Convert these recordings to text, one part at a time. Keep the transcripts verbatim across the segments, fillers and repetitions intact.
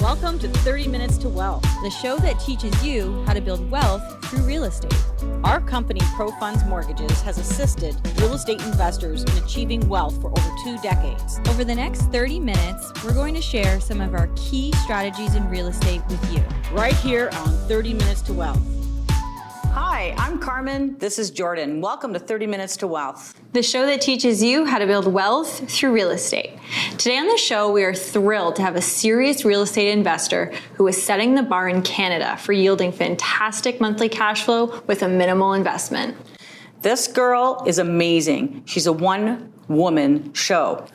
Welcome to thirty minutes to Wealth, the show that teaches you how to build wealth through real estate. Our company, ProFunds Mortgages, has assisted real estate investors in achieving wealth for over two decades. Over the next thirty minutes, we're going to share some of our key strategies in real estate with you. Right here on thirty minutes to Wealth. Hi, I'm Carmen. This is Jordan. Welcome to thirty minutes to Wealth, the show that teaches you how to build wealth through real estate. Today on the show, we are thrilled to have a serious real estate investor who is setting the bar in Canada for yielding fantastic monthly cash flow with a minimal investment. This girl is amazing. She's a one-woman show.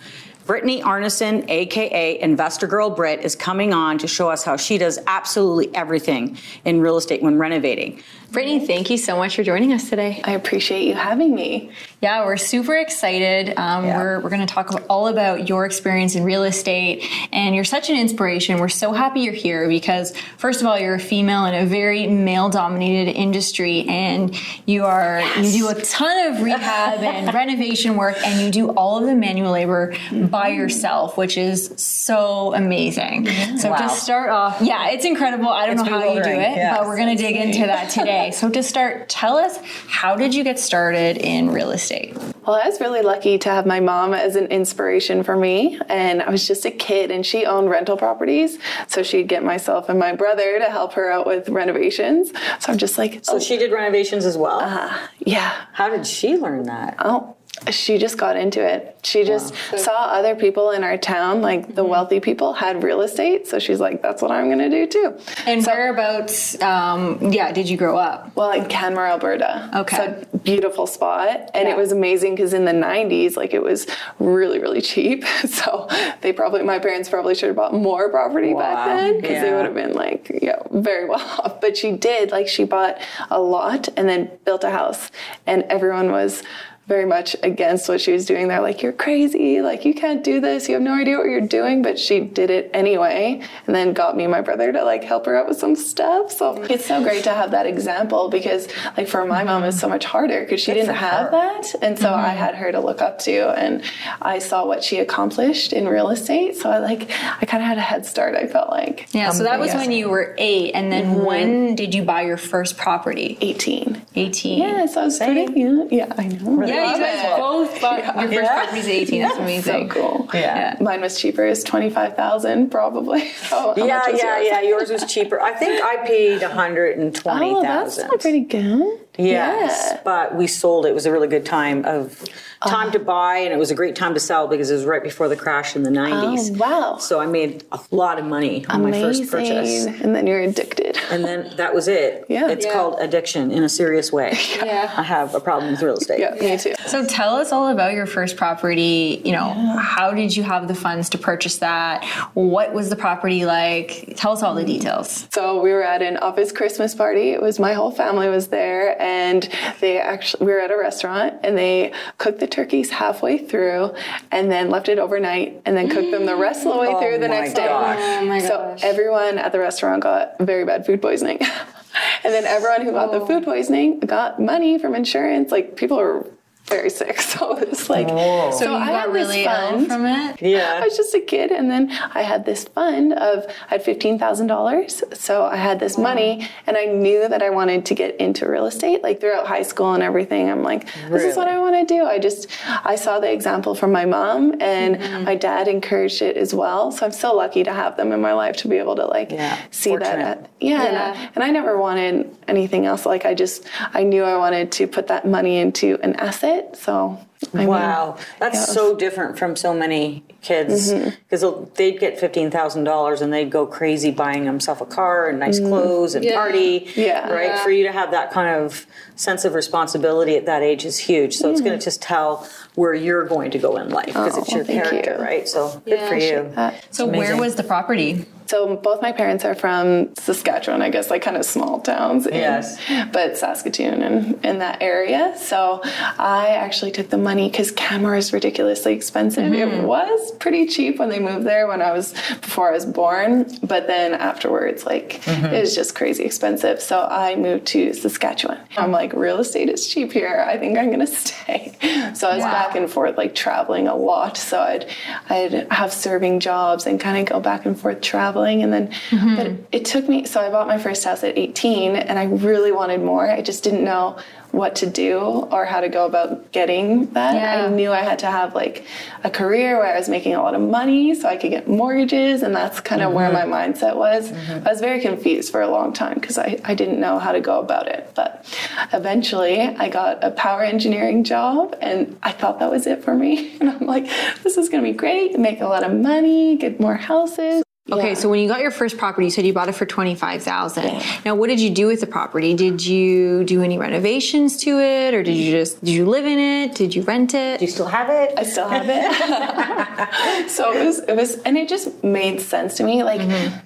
Brittany Arnason, aka Investor Girl Britt, is coming on to show us how she does absolutely everything in real estate when renovating. Brittany, thank you so much for joining us today. I appreciate you having me. Yeah, we're super excited. Um, yeah. We're, we're going to talk about, all about your experience in real estate, and you're such an inspiration. We're so happy you're here because, first of all, you're a female in a very male-dominated industry, and you are yes. you do a ton of rehab and renovation work, and you do all of the manual labor by yourself, which is so amazing. Yeah. So wow. to start off, yeah, it's incredible. I don't it's know how you do it, yes. but we're going to dig funny. into that today. So to start, tell us, how did you get started in real estate? Well, I was really lucky to have my mom as an inspiration for me. And I was just a kid and she owned rental properties. So she'd get myself and my brother to help her out with renovations. So I'm just like, oh. So she did renovations as well? Uh, yeah. How did she learn that? Oh. She just got into it. She just wow. saw other people in our town, like mm-hmm. the wealthy people had real estate. So she's like, that's what I'm going to do too. And so, whereabouts, um, yeah, did you grow up? Well, in Canmore, Alberta. Okay. So beautiful spot. And yeah. it was amazing because in the nineties, like it was really, really cheap. So they probably, my parents probably should have bought more property wow. back then because yeah. they would have been like, yeah, very well off. But she did, like she bought a lot and then built a house and everyone was very much against what she was doing. They're like, you're crazy. Like, you can't do this. You have no idea what you're doing. But she did it anyway. And then got me and my brother to like help her out with some stuff. So it's so great to have that example because like for my mom, it's so much harder because she That's didn't have her. that. And so mm-hmm. I had her to look up to and I saw what she accomplished in real estate. So I like, I kind of had a head start. I felt like. Yeah. Um, so that was yes. when you were eight. And then mm-hmm. when did you buy your first property? eighteen. eighteen. Yeah. So I was Same. pretty, yeah, yeah, I know. Really? Yeah, you guys it. both bought yeah. your first yeah. property at eighteen. That's amazing. So cool. Yeah. yeah. Mine was cheaper. It's twenty-five thousand dollars probably. So yeah, yeah, yours? yeah. Yours was cheaper. I think I paid one hundred twenty thousand dollars. Oh, that's not pretty good. Yes, yeah. But we sold it. It was a really good time of time oh. to buy, and it was a great time to sell because it was right before the crash in the nineties. Oh, wow. So I made a lot of money on Amazing. my first purchase. And then you're addicted. And then that was it. Yeah. It's yeah. called addiction in a serious way. Yeah. I have a problem with real estate. Yeah, me too. So tell us all about your first property. You know, yeah. how did you have the funds to purchase that? What was the property like? Tell us all the details. So we were at an office Christmas party. It was my whole family was there. And they actually, we were at a restaurant and they cooked the turkeys halfway through and then left it overnight and then cooked them the rest of the way oh through the next gosh. day. Oh my so gosh. everyone at the restaurant got very bad food poisoning. And then everyone who got oh. the food poisoning got money from insurance. Like people were very sick. So it was like, Whoa. so, so you I got had really ill from it? Yeah. I was just a kid. And then I had this fund of, I had fifteen thousand dollars. So I had this wow. money and I knew that I wanted to get into real estate, like throughout high school and everything. I'm like, this really? is what I want to do. I just, I saw the example from my mom and mm-hmm. my dad encouraged it as well. So I'm so lucky to have them in my life to be able to like yeah. see Fortunate. that. At, yeah. yeah. And, and I never wanted anything else. Like I just, I knew I wanted to put that money into an asset. So, I wow, mean, that's yeah. so different from so many kids because mm-hmm. they'd get fifteen thousand dollars and they'd go crazy buying themselves a car and nice mm-hmm. clothes and yeah. party, yeah. right? Yeah. For you to have that kind of sense of responsibility at that age is huge. So, mm-hmm. it's going to just tell where you're going to go in life because oh, it's your well, character, you. right? So, yeah, good for you. So, where was the property? So both my parents are from Saskatchewan, I guess, like kind of small towns. In, yes. But Saskatoon and in that area. So I actually took the money because Canmore is ridiculously expensive. Mm-hmm. It was pretty cheap when they moved there when I was, before I was born. But then afterwards, like mm-hmm. it was just crazy expensive. So I moved to Saskatchewan. I'm like, real estate is cheap here. I think I'm going to stay. So I was wow. back and forth, like traveling a lot. So I'd, I'd have serving jobs and kind of go back and forth traveling. traveling. And then, mm-hmm. but it, it took me, so I bought my first house at eighteen and I really wanted more. I just didn't know what to do or how to go about getting that. Yeah. I knew I had to have like a career where I was making a lot of money so I could get mortgages. And that's kind of mm-hmm. where my mindset was. Mm-hmm. I was very confused for a long time because I, I didn't know how to go about it. But eventually I got a power engineering job and I thought that was it for me. And I'm like, this is going to be great. Make a lot of money, get more houses. Okay, yeah. So when you got your first property, you said you bought it for twenty-five thousand dollars. Yeah. Now, what did you do with the property? Did you do any renovations to it, or did you just did you live in it? Did you rent it? Do you still have it? I still have it. So it was it was, and it just made sense to me. Like. Mm-hmm.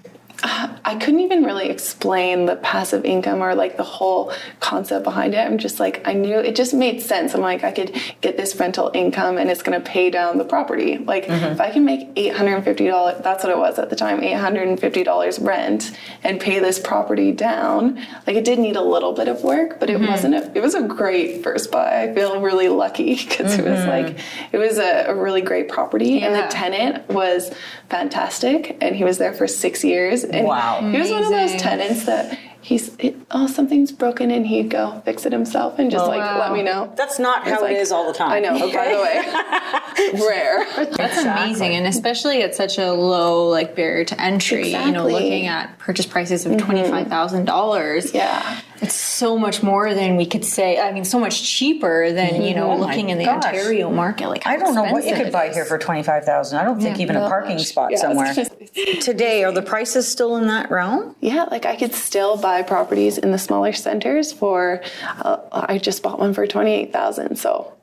I couldn't even really explain the passive income or like the whole concept behind it. I'm just like, I knew it just made sense. I'm like, I could get this rental income and it's going to pay down the property. Like mm-hmm. if I can make eight hundred fifty dollars, that's what it was at the time, eight hundred fifty dollars rent and pay this property down. Like it did need a little bit of work, but it mm-hmm. wasn't, a, it was a great first buy. I feel really lucky because mm-hmm. it was like, it was a, a really great property. Yeah. And the tenant was fantastic. And he was there for six years. And wow. He was amazing. One of those tenants that he's, it, oh, something's broken, and he'd go fix it himself and just oh, like, wow. let me know. That's not how like, it is all the time. I know, okay. By the way, rare. That's exactly. amazing. And especially at such a low like barrier to entry, exactly. you know, looking at purchase prices of twenty-five thousand dollars. Yeah. It's so much more than we could say. I mean, so much cheaper than, you know, oh looking in the gosh. Ontario market. Like, I don't know what you could buy here for twenty-five thousand dollars. I don't think yeah, even no, a parking gosh. Spot yeah, somewhere. Just, today, are the prices still in that realm? Yeah, like I could still buy properties in the smaller centers for, uh, I just bought one for twenty-eight thousand dollars. So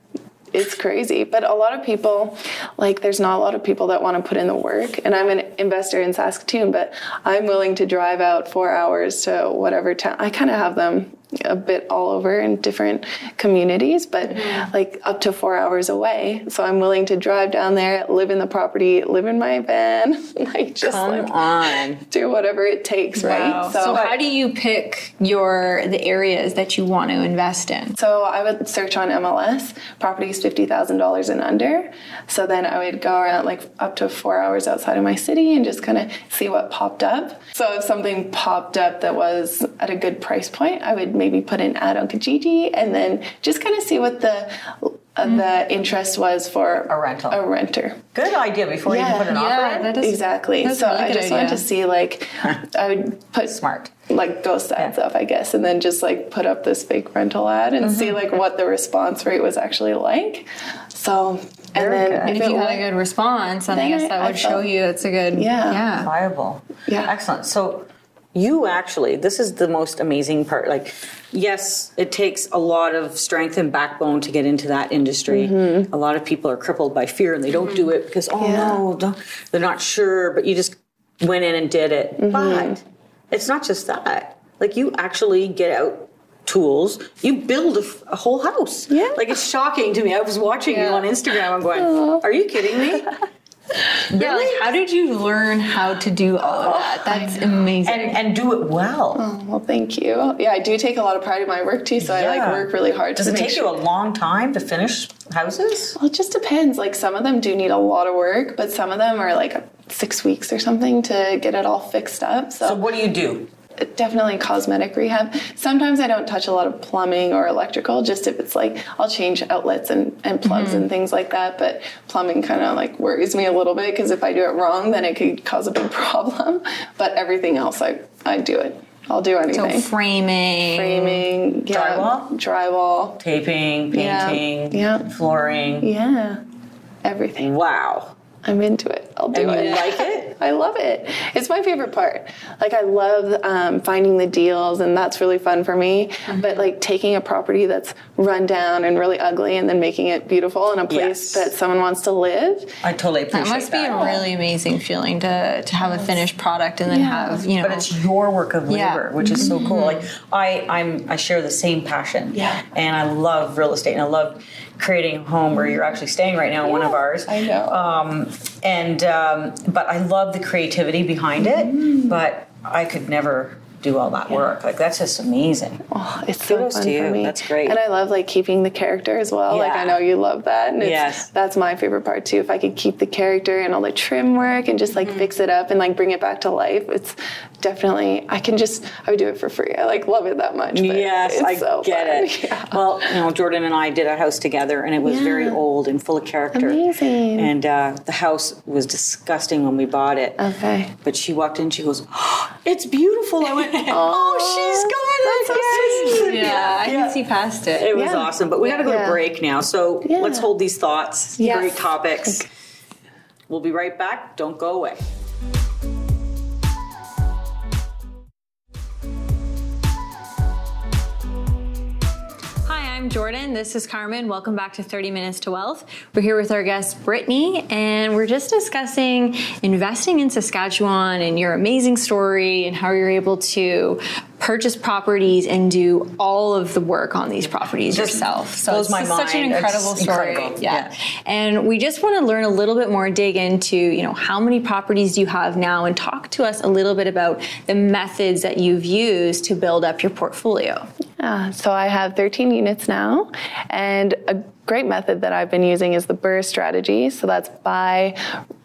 it's crazy. But a lot of people, like there's not a lot of people that want to put in the work. And I'm an investor in Saskatoon, but I'm willing to drive out four hours to whatever town. I kind of have them a bit all over in different communities, but mm-hmm. like up to four hours away. So I'm willing to drive down there, live in the property, live in my van, like just Come like on. Do whatever it takes, wow. right? So, so how do you pick your the areas that you want to invest in? So I would search on M L S properties fifty thousand dollars and under. So then I would go around like up to four hours outside of my city and just kind of see what popped up. So if something popped up that was at a good price point, I would make maybe put an ad on Kijiji and then just kind of see what the uh, mm. the interest was for a rental. A renter. Good idea before yeah. you put an yeah, offer in. That is, exactly. That's so really I just idea. Wanted to see like I would put smart like ghost ads yeah. up, I guess, and then just like put up this fake rental ad and mm-hmm. see like what the response rate was actually like. So and Very then good. If, if you had went, a good response, then I guess that I would felt, show you it's a good yeah, yeah. viable. Yeah. Excellent. So you actually, this is the most amazing part. Like, yes, it takes a lot of strength and backbone to get into that industry. Mm-hmm. A lot of people are crippled by fear and they don't do it because, oh, yeah. no, don't, they're not sure. But you just went in and did it. Mm-hmm. But it's not just that. Like, you actually get out tools. You build a, a whole house. Yeah. Like, it's shocking to me. I was watching yeah. you on Instagram. I'm going, Aww. Are you kidding me? Yeah, really? Like how did you learn how to do all of that? That's amazing. And, and do it well. Oh, well, thank you. Yeah, I do take a lot of pride in my work too, so yeah. I like work really hard. Does it take sure. you a long time to finish houses? Well, it just depends. Like some of them do need a lot of work, but some of them are like six weeks or something to get it all fixed up. So, so what do you do? Definitely cosmetic rehab. Sometimes I don't touch a lot of plumbing or electrical, just if it's like I'll change outlets and, and plugs mm-hmm. and things like that. But plumbing kind of like worries me a little bit because if I do it wrong, then it could cause a big problem. But everything else, I, I do it. I'll do anything. So framing. Framing. Yeah, drywall. Drywall. Taping, painting, yeah. Yeah. flooring. Yeah. Everything. Wow. I'm into it. I'll do and it. You like it? I love it. It's my favorite part. Like I love um, finding the deals and that's really fun for me. Mm-hmm. But like taking a property that's run down and really ugly and then making it beautiful in a place yes. that someone wants to live. I totally appreciate that. Must that must be a really amazing feeling to, to have yes. a finished product and then yeah. have, you know. But it's your work of labor, yeah. which is so mm-hmm. cool. Like I, I'm, I share the same passion. Yeah. And I love real estate and I love creating a home where you're actually staying right now in yeah, one of ours. I know. Um, and, um, but I love the creativity behind it, mm. but I could never do all that yeah. work. Like, that's just amazing. Oh, it's so Kudos fun to you. For me. That's great. And I love, like, keeping the character as well. Yeah. Like, I know you love that. And it's, yes. that's my favorite part, too. If I could keep the character and all the trim work and just, like, mm-hmm. fix it up and, like, bring it back to life, it's definitely, I can just, I would do it for free. I, like, love it that much. But yes, I so get fun. It. Yeah. Well, you know, Jordan and I did a house together, and it was yeah. very old and full of character. Amazing. And uh, the house was disgusting when we bought it. Okay. But she walked in, she goes, oh, it's beautiful. I went, oh, she's got it. Yes. Yeah, I yeah. can see past it. It was yeah. awesome. But we got to go yeah. to break now. So yeah. let's hold these thoughts, yes. great topics. Okay. We'll be right back. Don't go away. Hi, I'm Jordan. This is Carmen. Welcome back to thirty minutes to wealth. We're here with our guest, Brittany, and we're just discussing investing in Saskatchewan and your amazing story and how you're able to purchase properties and do all of the work on these properties just yourself. So it's my such an incredible it's story. Incredible. Yeah. yeah. And we just want to learn a little bit more, dig into, you know, how many properties do you have now, and talk to us a little bit about the methods that you've used to build up your portfolio. Yeah. So I have thirteen units now, and a great method that I've been using is the B R R R R Strategy. So that's buy,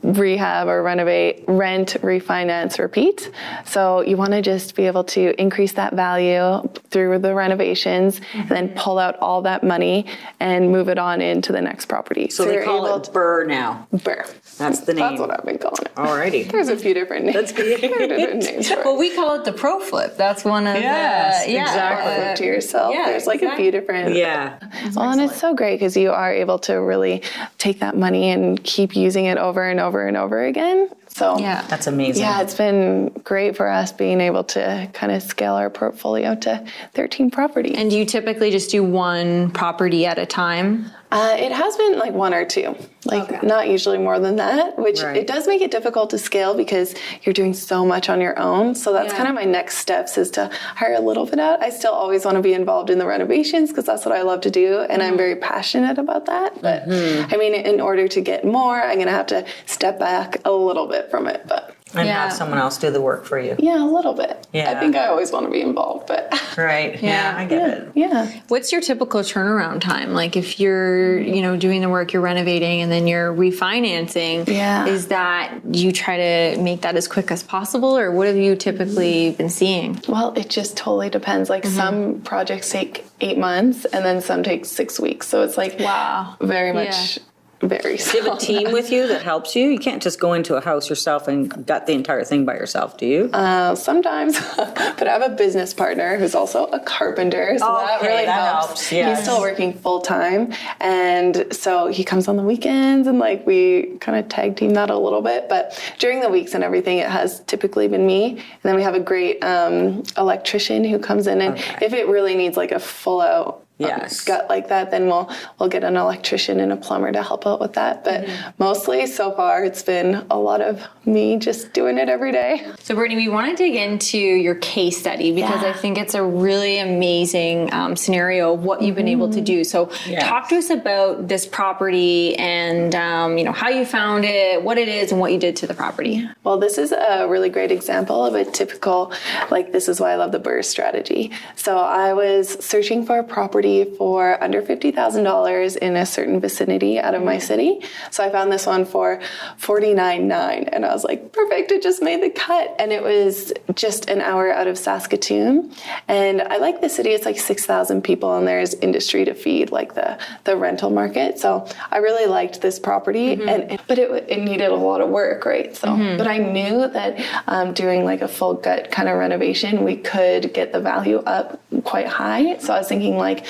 rehab or renovate, rent, refinance, repeat. So you want to just be able to increase that value through the renovations mm-hmm. and then pull out all that money and move it on into the next property. So, so they call it B R R R R now. B R R R R. That's the name. That's what I've been calling it. Alrighty. There's a few different names. That's good. different names well, we call it the Pro Flip. That's one of yes, the... Yes, exactly. Yeah, uh, to yourself. Yeah, There's like exactly. a few different... Yeah. Well, excellent. And it's so great because you are able to really take that money and keep using it over and over Over and over again. So yeah, that's amazing. Yeah, it's been great for us being able to kind of scale our portfolio to thirteen properties. And do you typically just do one property at a time? Uh, it has been like one or two, like okay. not usually more than that, which right. it does make it difficult to scale because you're doing so much on your own. So that's yeah. kind of my next steps is to hire a little bit out. I still always want to be involved in the renovations because that's what I love to do. And mm-hmm. I'm very passionate about that. But mm-hmm. I mean, in order to get more, I'm going to have to step back a little bit from it. But And yeah. have someone else do the work for you. Yeah, a little bit. Yeah. I think I always want to be involved, but right. Yeah, yeah I get yeah. it. Yeah. What's your typical turnaround time? Like if you're, you know, doing the work, you're renovating and then you're refinancing, yeah. is that you try to make that as quick as possible, or what have you typically been seeing? Well, it just totally depends. Like mm-hmm. some projects take eight months and then some take six weeks. So it's like wow, very much yeah. Very do you have a team with you that helps you? You can't just go into a house yourself and gut the entire thing by yourself, do you? Uh, sometimes. But I have a business partner who's also a carpenter, so oh, that okay, really that helps. helps. Yes. He's still working full-time, and so he comes on the weekends, and like we kind of tag team that a little bit. But during the weeks and everything, it has typically been me. And then we have a great um, electrician who comes in, and okay. if it really needs like a full-out Yes. Um, gut like that, then we'll we'll get an electrician and a plumber to help out with that. But mm-hmm. mostly so far it's been a lot of me just doing it every day. So Brittany, we want to dig into your case study because yeah. I think it's a really amazing um, scenario of what you've been mm-hmm. able to do. So yes. talk to us about this property and um, you know how you found it, what it is, and what you did to the property. Well, this is a really great example of a typical, like this is why I love the B R R R R Strategy. So I was searching for a property for under fifty thousand dollars in a certain vicinity out of my city. So I found this one for forty-nine thousand nine hundred dollars and I was like, perfect, it just made the cut. And it was just an hour out of Saskatoon. And I like the city, it's like six thousand people and there's industry to feed, like the, the rental market. So I really liked this property, mm-hmm. and but it, it needed a lot of work, right? So, mm-hmm. but I knew that um, doing like a full gut kind of renovation, we could get the value up quite high. So I was thinking like,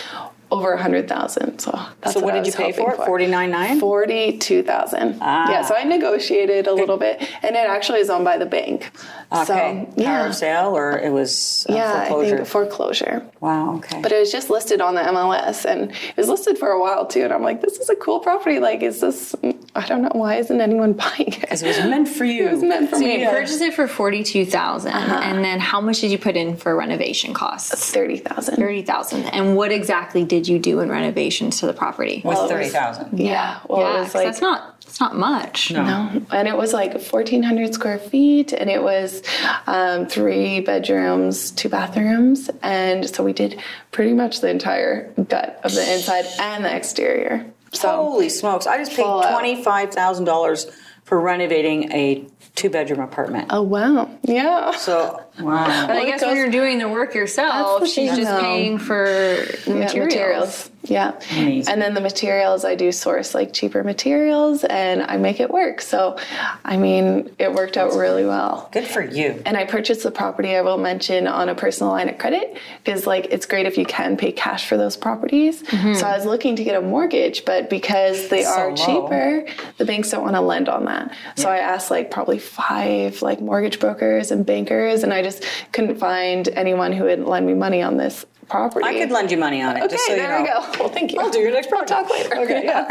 over a hundred thousand. So that's so what, what did you pay for it? forty-nine thousand nine hundred dollars? forty-two thousand dollars. Ah. Yeah. So I negotiated a little bit, and it actually is owned by the bank. Okay. So, Power yeah. of sale, or it was uh, yeah, foreclosure? I think foreclosure. Wow. Okay. But it was just listed on the M L S, and it was listed for a while too. And I'm like, this is a cool property. Like, is this? I don't know, why isn't anyone buying it? Because it was meant for you. It was meant for so me. So you purchased it for forty-two thousand dollars, uh-huh. and then how much did you put in for renovation costs? thirty thousand dollars. thirty thousand dollars. And what exactly did you do in renovations to the property? Well, with thirty thousand dollars. Yeah. Well, yeah, it was like, that's not It's not much. No. no. And it was like fourteen hundred square feet, and it was um, three bedrooms, two bathrooms. And so we did pretty much the entire gut of the inside and the exterior. So, holy smokes. I just paid twenty-five thousand dollars for renovating a two-bedroom apartment. Oh, wow. Yeah. So, wow. But well, I guess goes, when you're doing the work yourself, she's just know. paying for the yeah, materials. materials. Yeah. Amazing. And then the materials, I do source, like, cheaper materials, and I make it work. So, I mean, it worked out really well. Good for you. And I purchased the property, I will mention, on a personal line of credit, because, like, it's great if you can pay cash for those properties. Mm-hmm. So I was looking to get a mortgage, but because they so are cheaper, low. the banks don't want to lend on that. Yeah. So I asked, like, probably five, like, mortgage brokers and bankers, and I just couldn't find anyone who would lend me money on this property. I could lend you money on it. Okay, just so there you know. we go. Well, thank you. I'll do your next project. I'll talk later. Okay, yeah.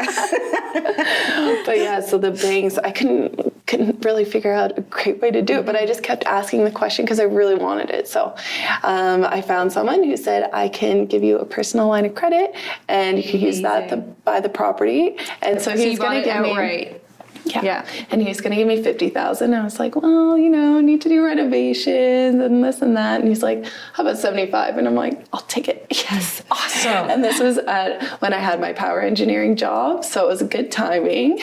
But yeah, so the banks, I couldn't couldn't really figure out a great way to do it, but I just kept asking the question because I really wanted it. So um, I found someone who said, I can give you a personal line of credit, and you can Amazing. use that to buy the property. And so, so he's going to give me... Right. Yeah. yeah, and he's going to give me fifty thousand dollars. I was like, well, you know, I need to do renovations and this and that. And he's like, how about seventy-five thousand dollars? And I'm like, I'll take it. Yes. Awesome. And this was at when I had my power engineering job. So it was good timing,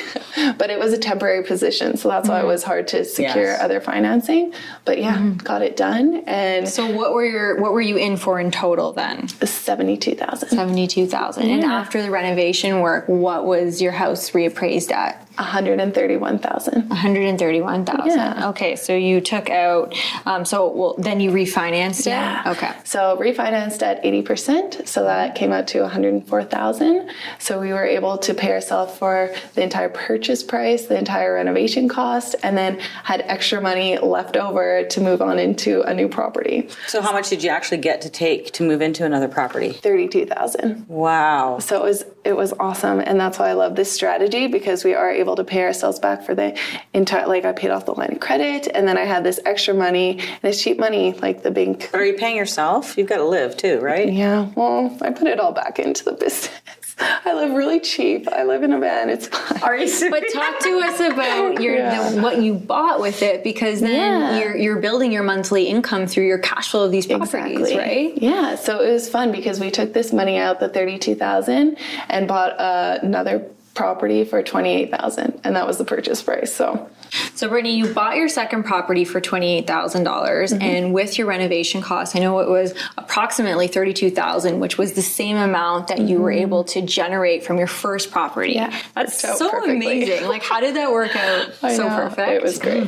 but it was a temporary position. So that's why mm-hmm. it was hard to secure yes. other financing. But yeah, mm-hmm. got it done. And so what were your, what were you in for in total then? seventy-two thousand dollars. seventy-two thousand dollars. Yeah. And after the renovation work, what was your house reappraised at? one hundred thirty-one thousand dollars. one hundred thirty-one thousand dollars. Yeah. Okay, so you took out, um, so well, then you refinanced yeah. it? Okay. So refinanced at eighty percent, so that came out to one hundred four thousand dollars. So we were able to pay ourselves for the entire purchase price, the entire renovation cost, and then had extra money left over to move on into a new property. So how much did you actually get to take to move into another property? thirty-two thousand dollars. Wow. So it was, it was awesome, and that's why I love this strategy, because we are able to pay ourselves back for the entire, like I paid off the line of credit, and then I had this extra money, and it's cheap money, like the bank. Are you paying yourself? You've got to live too, right? Yeah, well, I put it all back into the business. I live really cheap. I live in a van. It's fine. Are you serious? But talk to us about your yeah. the, what you bought with it, because then yeah. you're you're building your monthly income through your cash flow of these properties, exactly. right? Yeah. So it was fun because we took this money out, the thirty-two thousand dollars, and bought uh, another property for twenty-eight thousand dollars, and that was the purchase price. So, so Brittany, you bought your second property for twenty-eight thousand dollars, mm-hmm. and with your renovation costs, I know it was approximately thirty-two thousand dollars, which was the same amount that mm-hmm. you were able to generate from your first property. Yeah, that's so perfectly. amazing. Like, how did that work out? I so know. perfect. It was great.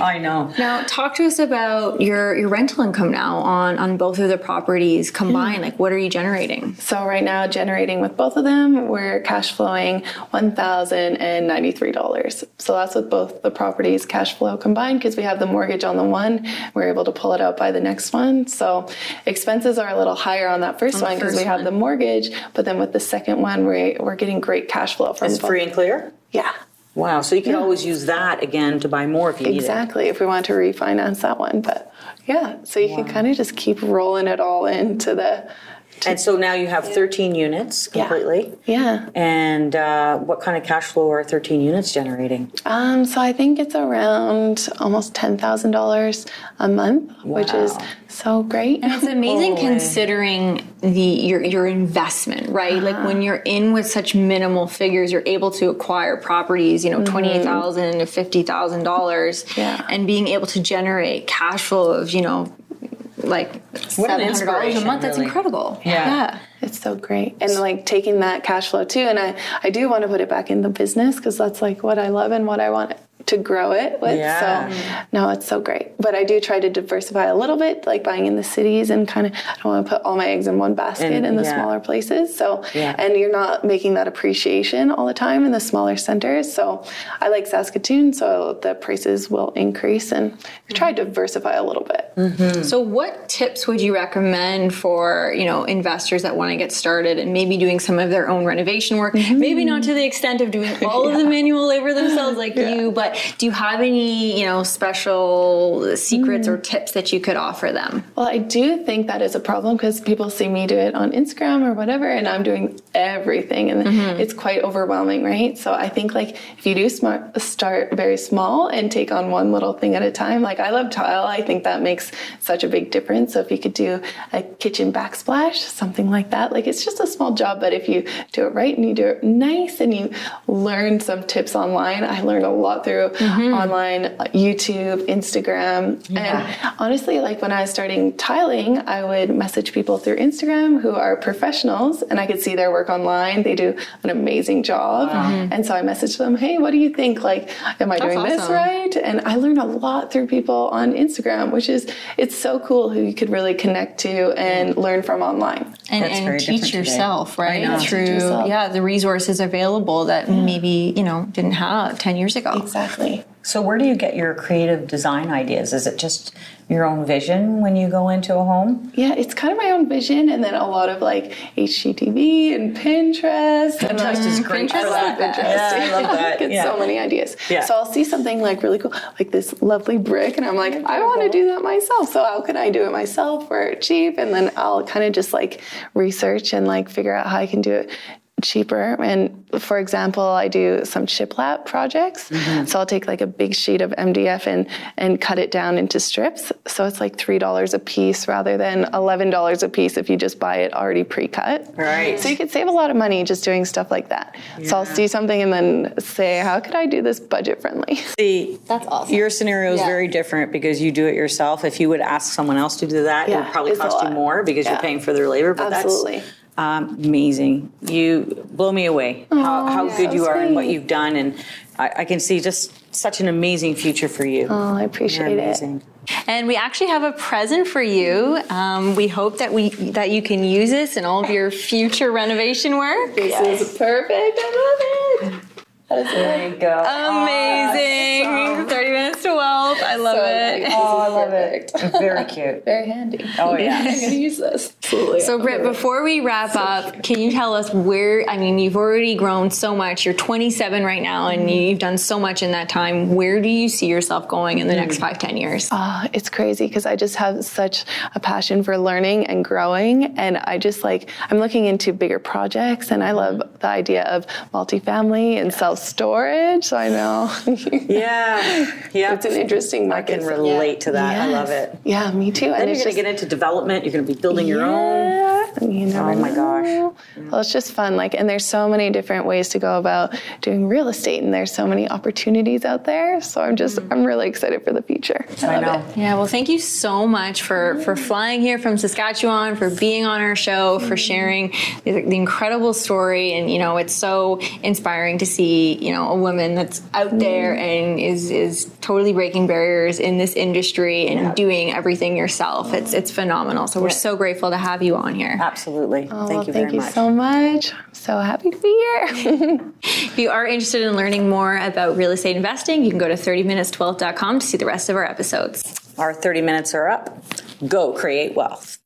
I know. Now, talk to us about your your rental income now on on both of the properties combined. Mm-hmm. Like, what are you generating? So right now, generating with both of them, we're cash flowing one thousand ninety-three dollars. So that's with both the properties cash flow combined, because we have the mortgage on the one. We're able to pull it out by the next one. So expenses are a little higher on that first on one because we have the mortgage. But then with the second one, we're, we're getting great cash flow. From it's both. Free and clear? Yeah. Wow. So you can yeah. always use that again to buy more if you exactly, need it. Exactly. If we want to refinance that one. But yeah, so you wow. can kind of just keep rolling it all into the... And so now you have thirteen units completely. Yeah. yeah. And uh, what kind of cash flow are thirteen units generating? Um, so I think it's around almost ten thousand dollars a month, wow. which is so great. And it's amazing oh, considering the your your investment, right? Uh-huh. Like when you're in with such minimal figures, you're able to acquire properties, you know, twenty-eight thousand dollars to fifty thousand dollars. Yeah. And being able to generate cash flow of, you know, like seven hundred dollars a month. That's really incredible. Yeah. yeah. It's so great. And like taking that cash flow too. And I, I do want to put it back in the business, because that's like what I love and what I want to grow it with. Yeah. So no, it's so great. But I do try to diversify a little bit, like buying in the cities, and kind of, I don't want to put all my eggs in one basket and, in the yeah. smaller places. So, yeah. and you're not making that appreciation all the time in the smaller centers. So I like Saskatoon, so the prices will increase, and mm-hmm. try to diversify a little bit. Mm-hmm. So what tips would you recommend for, you know, investors that want to get started and maybe doing some of their own renovation work, mm-hmm. maybe not to the extent of doing all yeah. of the manual labor themselves like yeah. you, but But do you have any, you know, special secrets mm. or tips that you could offer them? Well, I do think that is a problem because people see me do it on Instagram or whatever, and I'm doing everything, and mm-hmm. it's quite overwhelming, right? So I think like if you do smart, start very small and take on one little thing at a time. Like I love tile. I think that makes such a big difference. So if you could do a kitchen backsplash, something like that, like it's just a small job, but if you do it right and you do it nice and you learn some tips online. I learned a lot through mm-hmm. online, YouTube, Instagram. Yeah. And honestly, like when I was starting tiling, I would message people through Instagram who are professionals and I could see their work online. They do an amazing job. Mm-hmm. And so I messaged them, hey, what do you think? Like, am I That's doing awesome. This right? And I learned a lot through people on Instagram, which is, it's so cool who you could really connect to and learn from online. And, and teach yourself, today. Right? Through, yourself. Yeah, the resources available that yeah. maybe, you know, didn't have ten years ago. Exactly. So where do you get your creative design ideas? Is it just your own vision when you go into a home? Yeah, it's kind of my own vision, and then a lot of like H G T V and Pinterest. Pinterest and, um, is great Pinterest for that. Pinterest. Yeah, I love that. I get yeah. so many ideas. Yeah. So I'll see something like really cool, like this lovely brick, and I'm like, I want to do that myself. So how can I do it myself for cheap? And then I'll kind of just like research and like figure out how I can do it cheaper. And for example, I do some shiplap projects. Mm-hmm. So I'll take like a big sheet of M D F and, and cut it down into strips. So it's like three dollars a piece rather than eleven dollars a piece if you just buy it already pre-cut. Right. So you could save a lot of money just doing stuff like that. Yeah. So I'll see something and then say, how could I do this budget friendly? See, that's awesome. Your scenario is yeah. very different because you do it yourself. If you would ask someone else to do that, yeah, it would probably cost you more because yeah. you're paying for their labor. But Absolutely. That's Um, amazing. You blow me away Aww, how, how yeah, good you so are sweet. And what you've done. And I, I can see just such an amazing future for you. Oh, I appreciate it. And we actually have a present for you. Um, we hope that we that you can use this in all of your future renovation work. This yes. is perfect. I love it. There you go. Amazing. Oh, so thirty minutes to Wealth. I love so it. Great. Oh, I love it. Very cute. Very handy. Oh, yeah. I'm going to use this. Absolutely. So, Britt, before we wrap so up, cute. Can you tell us where, I mean, you've already grown so much. You're twenty-seven right now, and you've done so much in that time. Where do you see yourself going in the next five, ten years? Uh, it's crazy because I just have such a passion for learning and growing. And I just like, I'm looking into bigger projects, and I love the idea of multifamily and self storage, so I know. yeah, yeah, it's an interesting market. I can relate yeah. to that. Yes. I love it. Yeah, me too. And then you're going to get into development. You're going to be building yeah. your own. You never oh my know. Gosh! Yeah. Well, it's just fun. Like, and there's so many different ways to go about doing real estate, and there's so many opportunities out there. So I'm just, mm-hmm. I'm really excited for the future. I, I love know. It. Yeah. Well, thank you so much for mm-hmm. for flying here from Saskatchewan, for being on our show, mm-hmm. for sharing the, the incredible story, and you know, it's so inspiring to see. You know, a woman that's out there and is is totally breaking barriers in this industry and yeah. doing everything yourself. It's it's phenomenal. So we're yeah. so grateful to have you on here. Absolutely. Oh, thank you very much. Thank you so much. I'm so happy to be here. If you are interested in learning more about real estate investing, you can go to thirty minutes to wealth dot com to see the rest of our episodes. Our thirty minutes are up. Go create wealth.